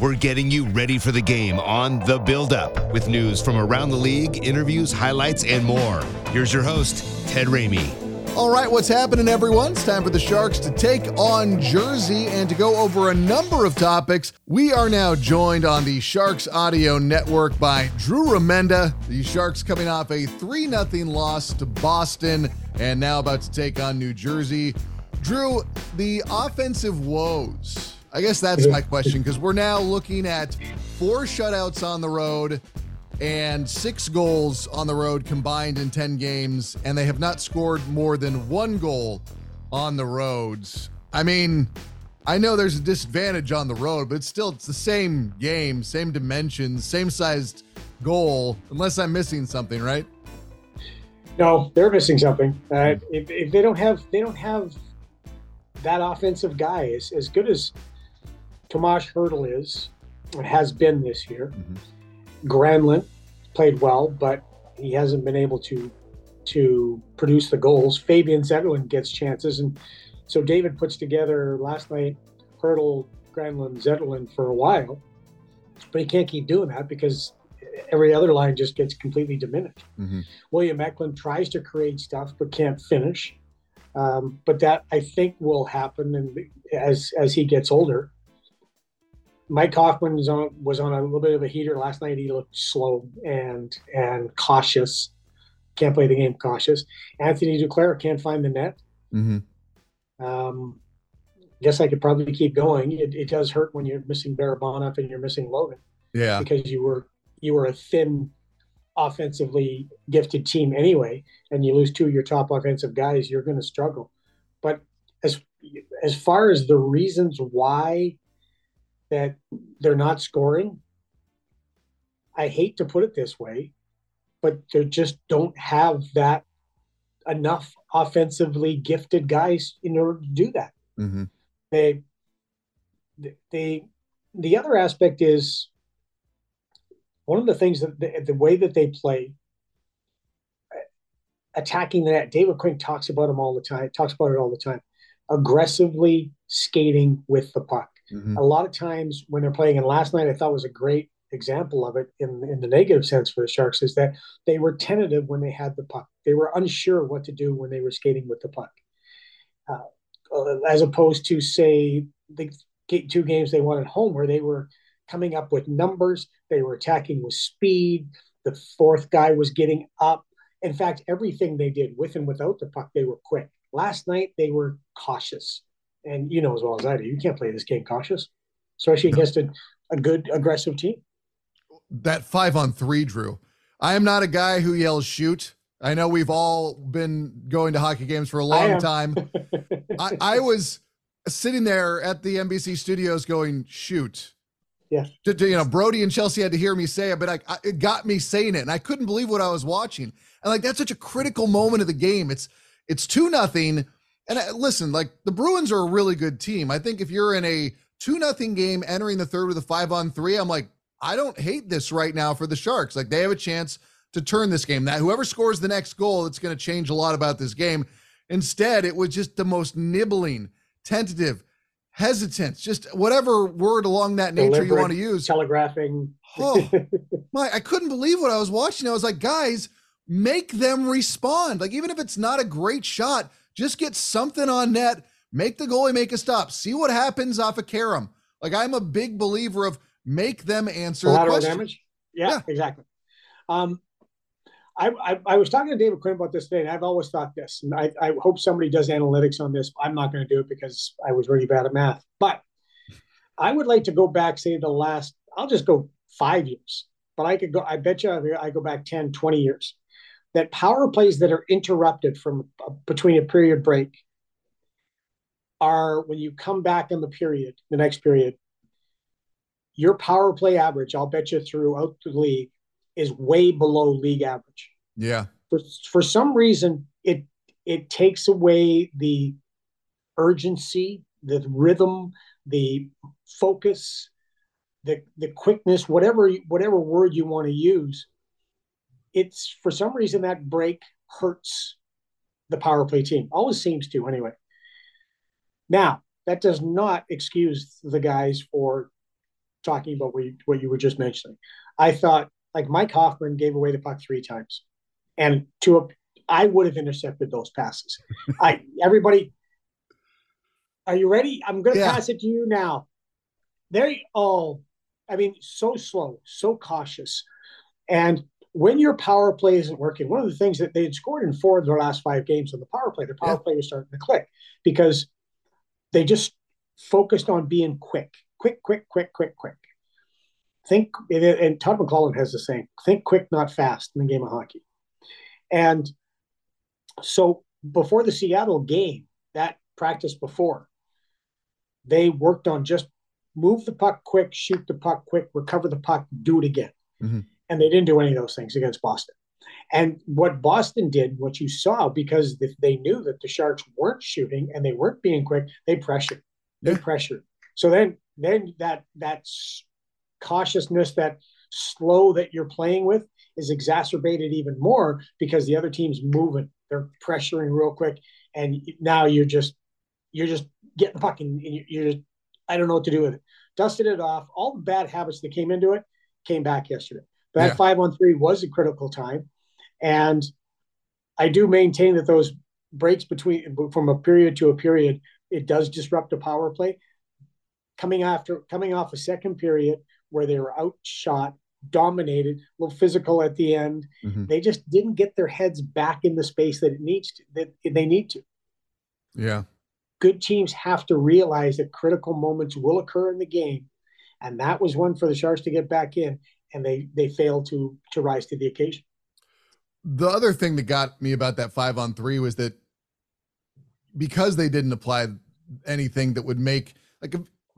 We're getting you ready for the game on The Buildup with news from around the league, interviews, highlights, and more. Here's your host, Ted Ramey. All right, what's happening, everyone? It's time for the Sharks to take on Jersey and to go over a number of topics. We are now joined on the Sharks Audio Network by Drew Remenda. The Sharks coming off a 3-0 loss to Boston and now about to take on New Jersey. Drew, the offensive woes. I guess that's my question, because we're now looking at 4 shutouts on the road and 6 goals on the road combined in 10 games, and they have not scored more than 1 goal on the roads. I mean, I know there's a disadvantage on the road, but it's the same game, same dimensions, same sized goal, unless I'm missing something, right? No, they're missing something. If they don't have that offensive guy is as good as Tomas Hertl is and has been this year. Mm-hmm. Granlund played well, but he hasn't been able to produce the goals. Fabian Zetterlund gets chances, and so David puts together last night Hertl, Granlund, Zetterlund for a while, but he can't keep doing that because every other line just gets completely diminished. Mm-hmm. William Eklund tries to create stuff but can't finish. But that, I think, will happen as he gets older. Mike Kaufman was on a little bit of a heater last night. He looked slow and cautious. Can't play the game cautious. Anthony Duclair can't find the net. Mm-hmm. Guess I could probably keep going. It does hurt when you're missing Barabanov and you're missing Logan. Yeah, because you were a thin, offensively gifted team anyway, and you lose 2 of your top offensive guys, you're going to struggle. But as far as the reasons why that they're not scoring, I hate to put it this way, but they just don't have that enough offensively gifted guys in order to do that. Mm-hmm. The other aspect is, one of the things that the way that they play, attacking the net, David Quinn talks about it all the time, aggressively skating with the puck. Mm-hmm. A lot of times when they're playing, and last night I thought was a great example of it in the negative sense for the Sharks, is that they were tentative when they had the puck. They were unsure what to do when they were skating with the puck. As opposed to, say, the 2 games they won at home where they were coming up with numbers, they were attacking with speed, the 4th guy was getting up. In fact, everything they did with and without the puck, they were quick. Last night, they were cautious. And you know as well as I do, you can't play this game cautious, especially against a good, aggressive team. That 5-on-3, Drew. I am not a guy who yells shoot. I know we've all been going to hockey games for a long time. I was sitting there at the NBC studios going, shoot. Yeah, Brody and Chelsea had to hear me say it, but it got me saying it, and I couldn't believe what I was watching. And that's such a critical moment of the game. It's 2-0, and listen, the Bruins are a really good team. I think if you're in a 2-0 game entering the third with a 5-on-3, I'm like, I don't hate this right now for the Sharks. They have a chance to turn this game. That whoever scores the next goal, it's going to change a lot about this game. Instead, it was just the most nibbling, tentative, hesitance, just whatever word along that nature deliberate, you want to use. Telegraphing. Oh, my, I couldn't believe what I was watching. I was like, guys, make them respond. Even if it's not a great shot, just get something on net, make the goalie make a stop, see what happens off of carom. I'm a big believer of make them answer the question. Damage? Yeah, exactly. I was talking to David Quinn about this today, and I've always thought this, and I hope somebody does analytics on this. I'm not going to do it because I was really bad at math. But I would like to go back, say, I'll just go 5 years. But I bet you I go back 10, 20 years. That power plays that are interrupted from between a period break are when you come back in the period, the next period, your power play average, I'll bet you throughout the league, is way below league average. Yeah. For some reason, it takes away the urgency, the rhythm, the focus, the quickness, whatever word you want to use. It's for some reason that break hurts the power play team. Always seems to, anyway. Now, that does not excuse the guys for talking about what you were just mentioning. I thought, like, Mike Kaufman gave away the puck 3 times, and I would have intercepted those passes. Everybody, are you ready? I'm going to pass it to you now. They're all, I mean, so slow, so cautious. And when your power play isn't working, one of the things that they had scored in 4 of their last 5 games on the power play, the power play was starting to click because they just focused on being quick. Think, and Todd McClellan has the saying, think quick, not fast in the game of hockey. And so before the Seattle game, that practice before, they worked on just move the puck quick, shoot the puck quick, recover the puck, do it again. Mm-hmm. And they didn't do any of those things against Boston. And what Boston did, what you saw, because they knew that the Sharks weren't shooting and they weren't being quick, they pressured. They pressured. So then that cautiousness, that slow that you're playing with is exacerbated even more because the other team's moving. They're pressuring real quick. And now you're just getting the puck and you're just, I don't know what to do with it. Dusted it off. All the bad habits that came into it came back yesterday. That 5-on-3 was a critical time. And I do maintain that those breaks from a period to a period, it does disrupt the power play. Coming off a second period where they were outshot, dominated, a little physical at the end, they just didn't get their heads back in the space that they need to. Yeah. Good teams have to realize that critical moments will occur in the game. And that was one for the Sharks to get back in. And they failed to rise to the occasion. The other thing that got me about that 5-on-3 was that because they didn't apply anything that would make, like,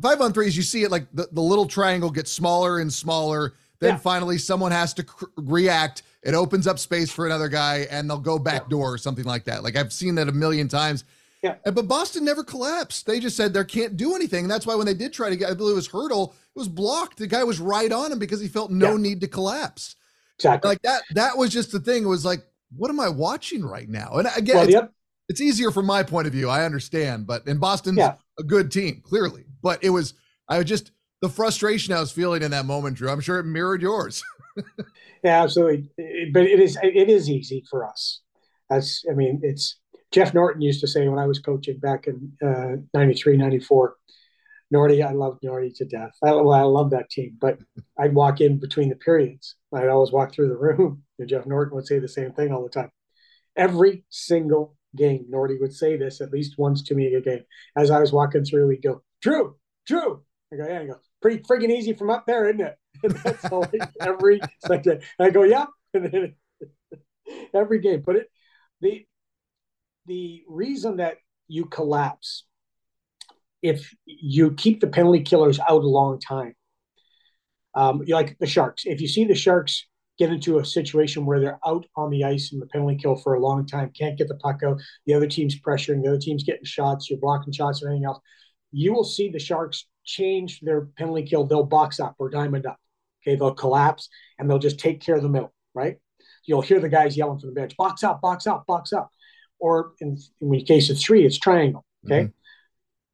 5-on-3s, you see it like the little triangle gets smaller and smaller. Then finally someone has to react. It opens up space for another guy and they'll go back door or something like that. Like, I've seen that a million times. Yeah. But Boston never collapsed. They just said they can't do anything. And that's why when they did try to get, I believe it was Hertl, it was blocked. The guy was right on him because he felt no need to collapse. Exactly. Like that was just the thing. It was like, what am I watching right now? And again, it's easier from my point of view. I understand, and Boston's a good team, clearly. But it was, the frustration I was feeling in that moment, Drew, I'm sure it mirrored yours. Yeah, absolutely. But it is easy for us. It's, Jeff Norton used to say when I was coaching back in 93, 94, Norty, I loved Norty to death. I love that team, but I'd walk in between the periods. I'd always walk through the room, and Jeff Norton would say the same thing all the time. Every single game, Norty would say this at least once to me a game. As I was walking through, he'd go, Drew. I go, yeah. He goes, pretty friggin' easy from up there, isn't it? And that's all every second. I go, yeah. And then every game. But the reason that you collapse, if you keep the penalty killers out a long time, like the Sharks, if you see the Sharks get into a situation where they're out on the ice in the penalty kill for a long time, can't get the puck out, the other team's pressuring, the other team's getting shots, you're blocking shots or anything else, you will see the Sharks change their penalty kill. They'll box up or diamond up. Okay, they'll collapse, and they'll just take care of the middle, right? You'll hear the guys yelling from the bench, box up, box up, box up. Or in the case of 3, it's triangle. Okay. Mm-hmm.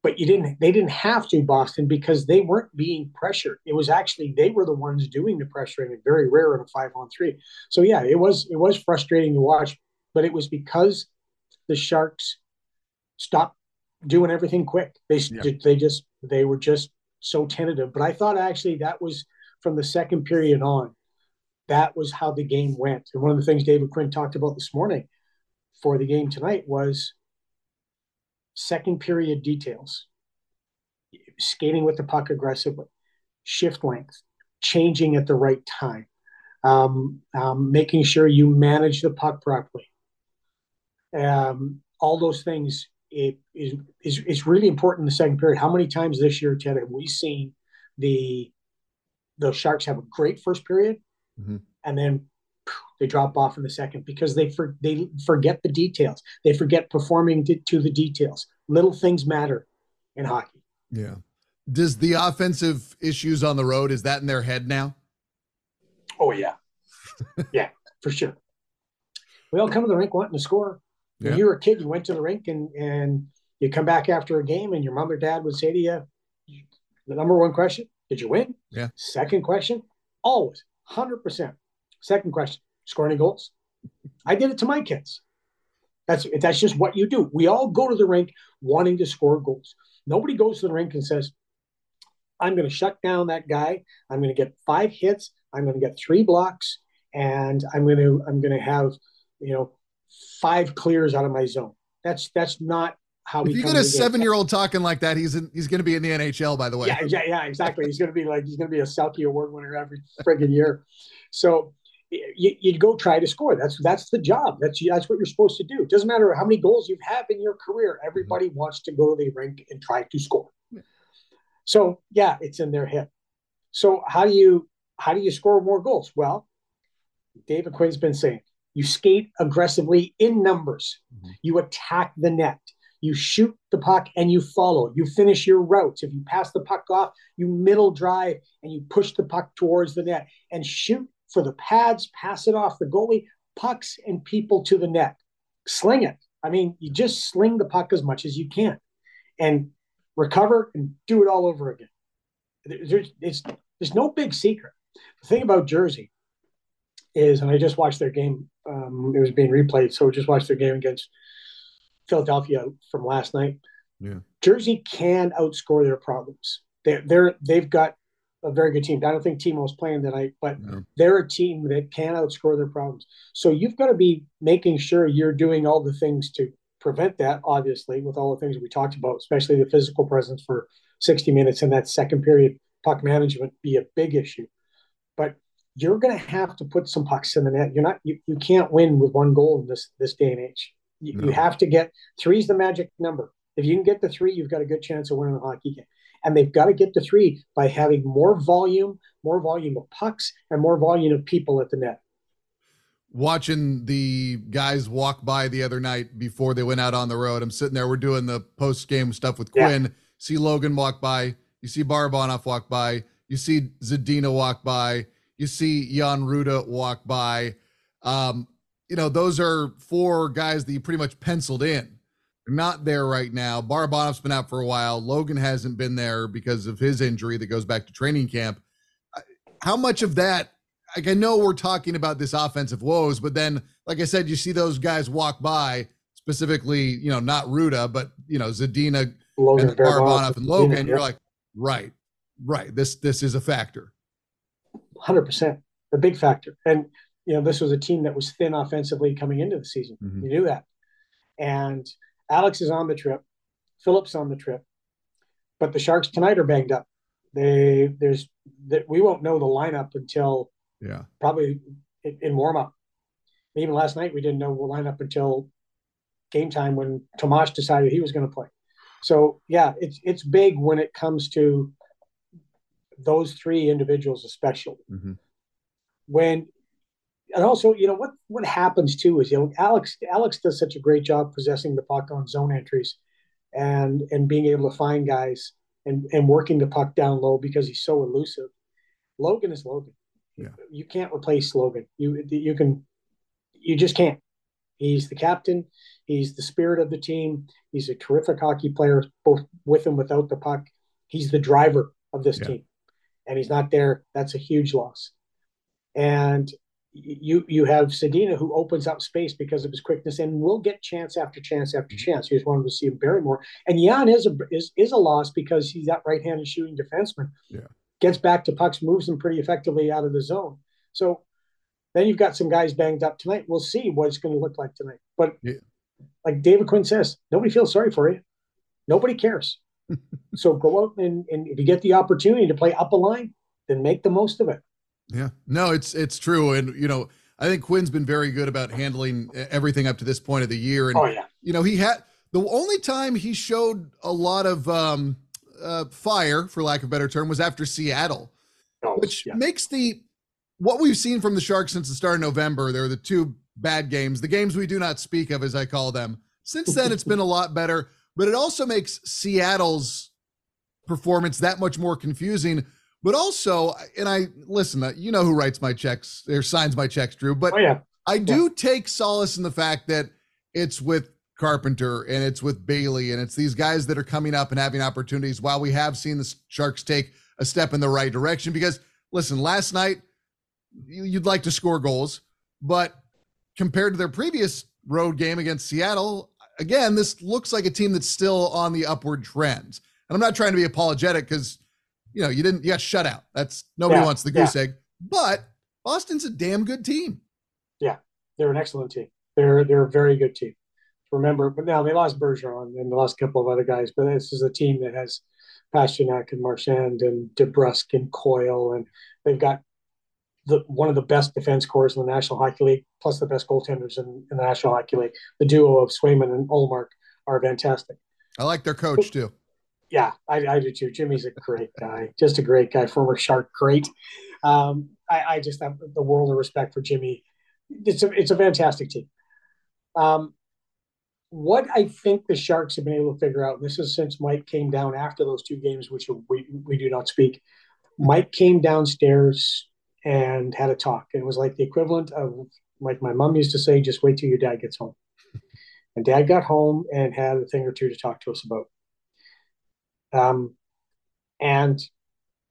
But they didn't have to, Boston, because they weren't being pressured. It was actually, they were the ones doing the pressuring, and very rare in a 5-on-3. So yeah, it was frustrating to watch, but it was because the Sharks stopped doing everything quick. They were just so tentative, but I thought actually that was from the second period on, that was how the game went. And one of the things David Quinn talked about this morning for the game tonight was second period details, skating with the puck aggressively, shift length, changing at the right time, making sure you manage the puck properly. All those things it's really important in the second period. How many times this year, Ted, have we seen the Sharks have a great first period, mm-hmm. and then they drop off in the second because they forget the details. They forget performing to the details. Little things matter in hockey. Yeah. Does the offensive issues on the road, is that in their head now? Oh, yeah. Yeah, for sure. We all come to the rink wanting to score. Yeah. When you were a kid, you went to the rink and you come back after a game and your mom or dad would say to you, the number one question, did you win? Yeah. Second question, always, 100%. Second question, score any goals? I did it to my kids. That's just what you do. We all go to the rink wanting to score goals. Nobody goes to the rink and says, I'm going to shut down that guy. I'm going to get 5 hits. I'm going to get 3 blocks, and I'm going to have, 5 clears out of my zone. That's not how we. If you got a 7-year-old talking like that, he's going to be in the NHL, by the way. Yeah, exactly. he's going to be a Selke Award winner every friggin' year. So you go try to score. That's the job. That's what you're supposed to do. It doesn't matter how many goals you've had in your career. Everybody mm-hmm. wants to go to the rink and try to score. Yeah. So yeah, it's in their head. So how do you score more goals? Well, David Quinn's been saying, you skate aggressively in numbers. Mm-hmm. You attack the net. You shoot the puck and you follow. You finish your routes. If you pass the puck off, you middle drive and you push the puck towards the net and shoot for the pads, pass it off the goalie, pucks and people to the net. Sling it. I mean, you just sling the puck as much as you can and recover and do it all over again. There's no big secret. The thing about Jersey is, and I just watched their game. It was being replayed, so I just watched their game against Philadelphia from last night. Yeah. Jersey can outscore their problems. They've got a very good team. I don't think Timo's playing tonight, but they're a team that can outscore their problems. So you've got to be making sure you're doing all the things to prevent that, obviously, with all the things we talked about, especially the physical presence for 60 minutes in that second period. Puck management be a big issue, but you're going to have to put some pucks in the net. You can't win with one goal in this day and age. You have to get 3's the magic number. If you can get to 3, you've got a good chance of winning a hockey game. And they've got to get to 3 by having more volume of pucks and more volume of people at the net. Watching the guys walk by the other night before they went out on the road, I'm sitting there, we're doing the post game stuff with Quinn, see Logan walk by, you see Barabanov walk by, you see Zadina walk by, you see Jan Ruda walk by. Those are 4 guys that you pretty much penciled in. They're not there right now. Barabanov's been out for a while. Logan hasn't been there because of his injury that goes back to training camp. How much of that, like, I know we're talking about this offensive woes, but then, like I said, you see those guys walk by, specifically, not Ruda, but, Zadina, Logan, and Barabanov and Logan, you're like, right. This is a factor. 100%, a big factor. And, this was a team that was thin offensively coming into the season. Mm-hmm. You knew that. And Alex is on the trip. Phillip's on the trip. But the Sharks tonight are banged up. We won't know the lineup until probably in warm-up. Even last night, we didn't know the lineup until game time when Tomas decided he was going to play. So, yeah, it's big when it comes to those 3 individuals especially. Mm-hmm. And also, what happens too is, Alex does such a great job possessing the puck on zone entries and being able to find guys and working the puck down low because he's so elusive. Logan is Logan. Yeah. You can't replace Logan. You just can't. He's the captain. He's the spirit of the team. He's a terrific hockey player, both with and without the puck. He's the driver of this team, and he's not there. That's a huge loss. And you have Zadina, who opens up space because of his quickness and will get chance after chance after chance. You just wanted to see him bury more. And Jan is a loss because he's that right-handed shooting defenseman. Yeah. Gets back to pucks, moves them pretty effectively out of the zone. So then you've got some guys banged up tonight. We'll see what it's going to look like tonight. But like David Quinn says, nobody feels sorry for you. Nobody cares. So go out and if you get the opportunity to play up a line, then make the most of it. Yeah, no, it's true. And, I think Quinn's been very good about handling everything up to this point of the year. And, he had The only time he showed a lot of fire, for lack of a better term, was after Seattle, which makes what we've seen from the Sharks since the start of November. There were the two bad games, the games we do not speak of, as I call them. Since then, it's been a lot better, but it also makes Seattle's performance that much more confusing. But also, and I listen, you know who writes my checks or signs my checks, Drew, but I do take solace in the fact that it's with Carpenter and it's with Bailey and it's these guys that are coming up and having opportunities, while we have seen the Sharks take a step in the right direction. Because listen, last night you'd like to score goals, but compared to their previous road game against Seattle, again, this looks like a team that's still on the upward trend. And I'm not trying to be apologetic, because you got shut out. That's nobody wants the goose egg, but Boston's a damn good team. Yeah. They're an excellent team. They're a very good team. Remember, but now they lost Bergeron and they lost a couple of other guys, but this is a team that has Pasternak and Marchand and DeBrusque and Coyle, and they've got one of the best defense corps in the National Hockey League, plus the best goaltenders in the National Hockey League. The duo of Swayman and Ullmark are fantastic. I like their coach too. Yeah, I do too. Jimmy's a great guy, just a great guy, former Shark great. I just have the world of respect for Jimmy. It's a fantastic team. What I think the Sharks have been able to figure out, and this is since Mike came down after those two games, which we do not speak. Mike came downstairs and had a talk. It was like the equivalent of, like my mom used to say, just wait till your dad gets home. And Dad got home and had a thing or two to talk to us about. And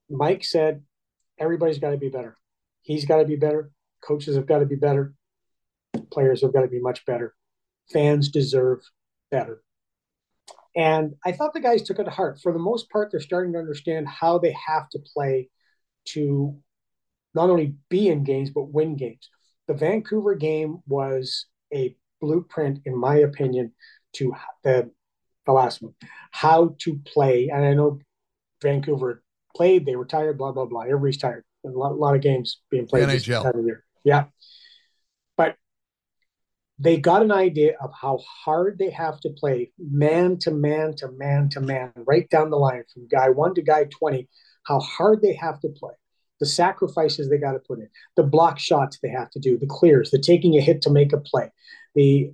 Mike said, everybody's got to be better. He's got to be better. Coaches have got to be better. Players have got to be much better. Fans deserve better. And I thought the guys took it to heart. For the most part, they're starting to understand how they have to play to not only be in games, but win games. The Vancouver game was a blueprint, in my opinion, to the last one, how to play. And I know Vancouver played, they were tired, blah, blah, blah. Everybody's tired. A lot of games being played this time of year. Yeah. But they got an idea of how hard they have to play, man to man to man to man, right down the line from guy 1 to guy 20, how hard they have to play, the sacrifices they got to put in, the block shots they have to do, the clears, the taking a hit to make a play, the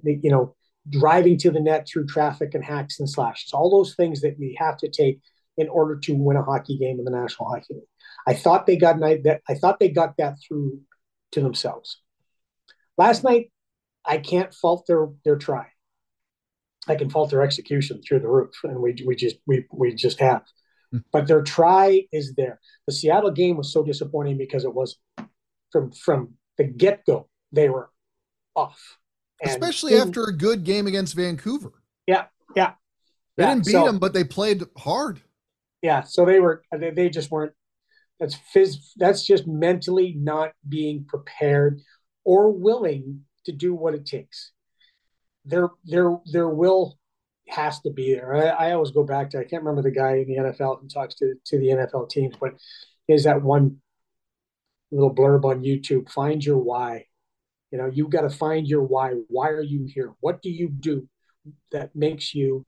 driving to the net through traffic and hacks and slashes, all those things that we have to take in order to win a hockey game in the National Hockey League. I thought they got that through to themselves. Last night, I can't fault their try. I can fault their execution through the roof, and we just have. But their try is there. The Seattle game was so disappointing because it was from the get-go, they were off. And especially after a good game against Vancouver. Yeah. They didn't beat them, but they played hard. Yeah, so they just weren't. That's just mentally not being prepared or willing to do what it takes. Their will has to be there. I always go back to, I can't remember the guy in the NFL who talks to the NFL teams, but is that one little blurb on YouTube, find your why. You've got to find your why. Why are you here? What do you do that makes you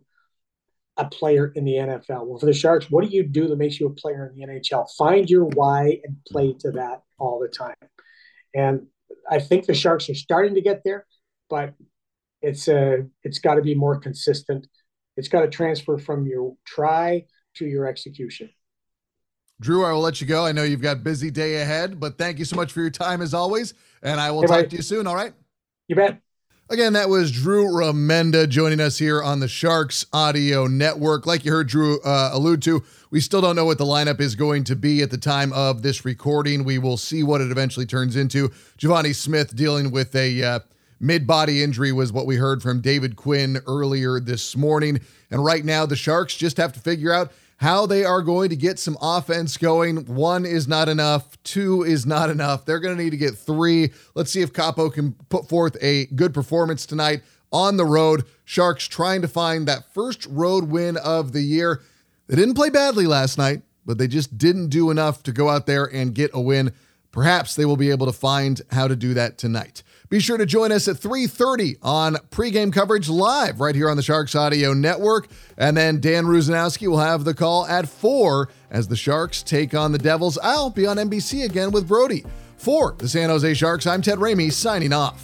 a player in the NFL? Well, for the Sharks, what do you do that makes you a player in the NHL? Find your why and play to that all the time. And I think the Sharks are starting to get there, but it's got to be more consistent. It's got to transfer from your try to your execution. Drew, I will let you go. I know you've got a busy day ahead, but thank you so much for your time as always. And I will talk to you soon. All right. You bet. Again, that was Drew Remenda joining us here on the Sharks Audio Network. Like you heard Drew allude to, we still don't know what the lineup is going to be at the time of this recording. We will see what it eventually turns into. Giovanni Smith dealing with a mid-body injury was what we heard from David Quinn earlier this morning. And right now, the Sharks just have to figure out how they are going to get some offense going. 1 is not enough. 2 is not enough. They're going to need to get 3. Let's see if Capo can put forth a good performance tonight on the road. Sharks trying to find that first road win of the year. They didn't play badly last night, but they just didn't do enough to go out there and get a win. Perhaps they will be able to find how to do that tonight. Be sure to join us at 3:30 on pregame coverage live right here on the Sharks Audio Network. And then Dan Rusinowski will have the call at 4 as the Sharks take on the Devils. I'll be on NBC again with Brody. For the San Jose Sharks, I'm Ted Ramey signing off.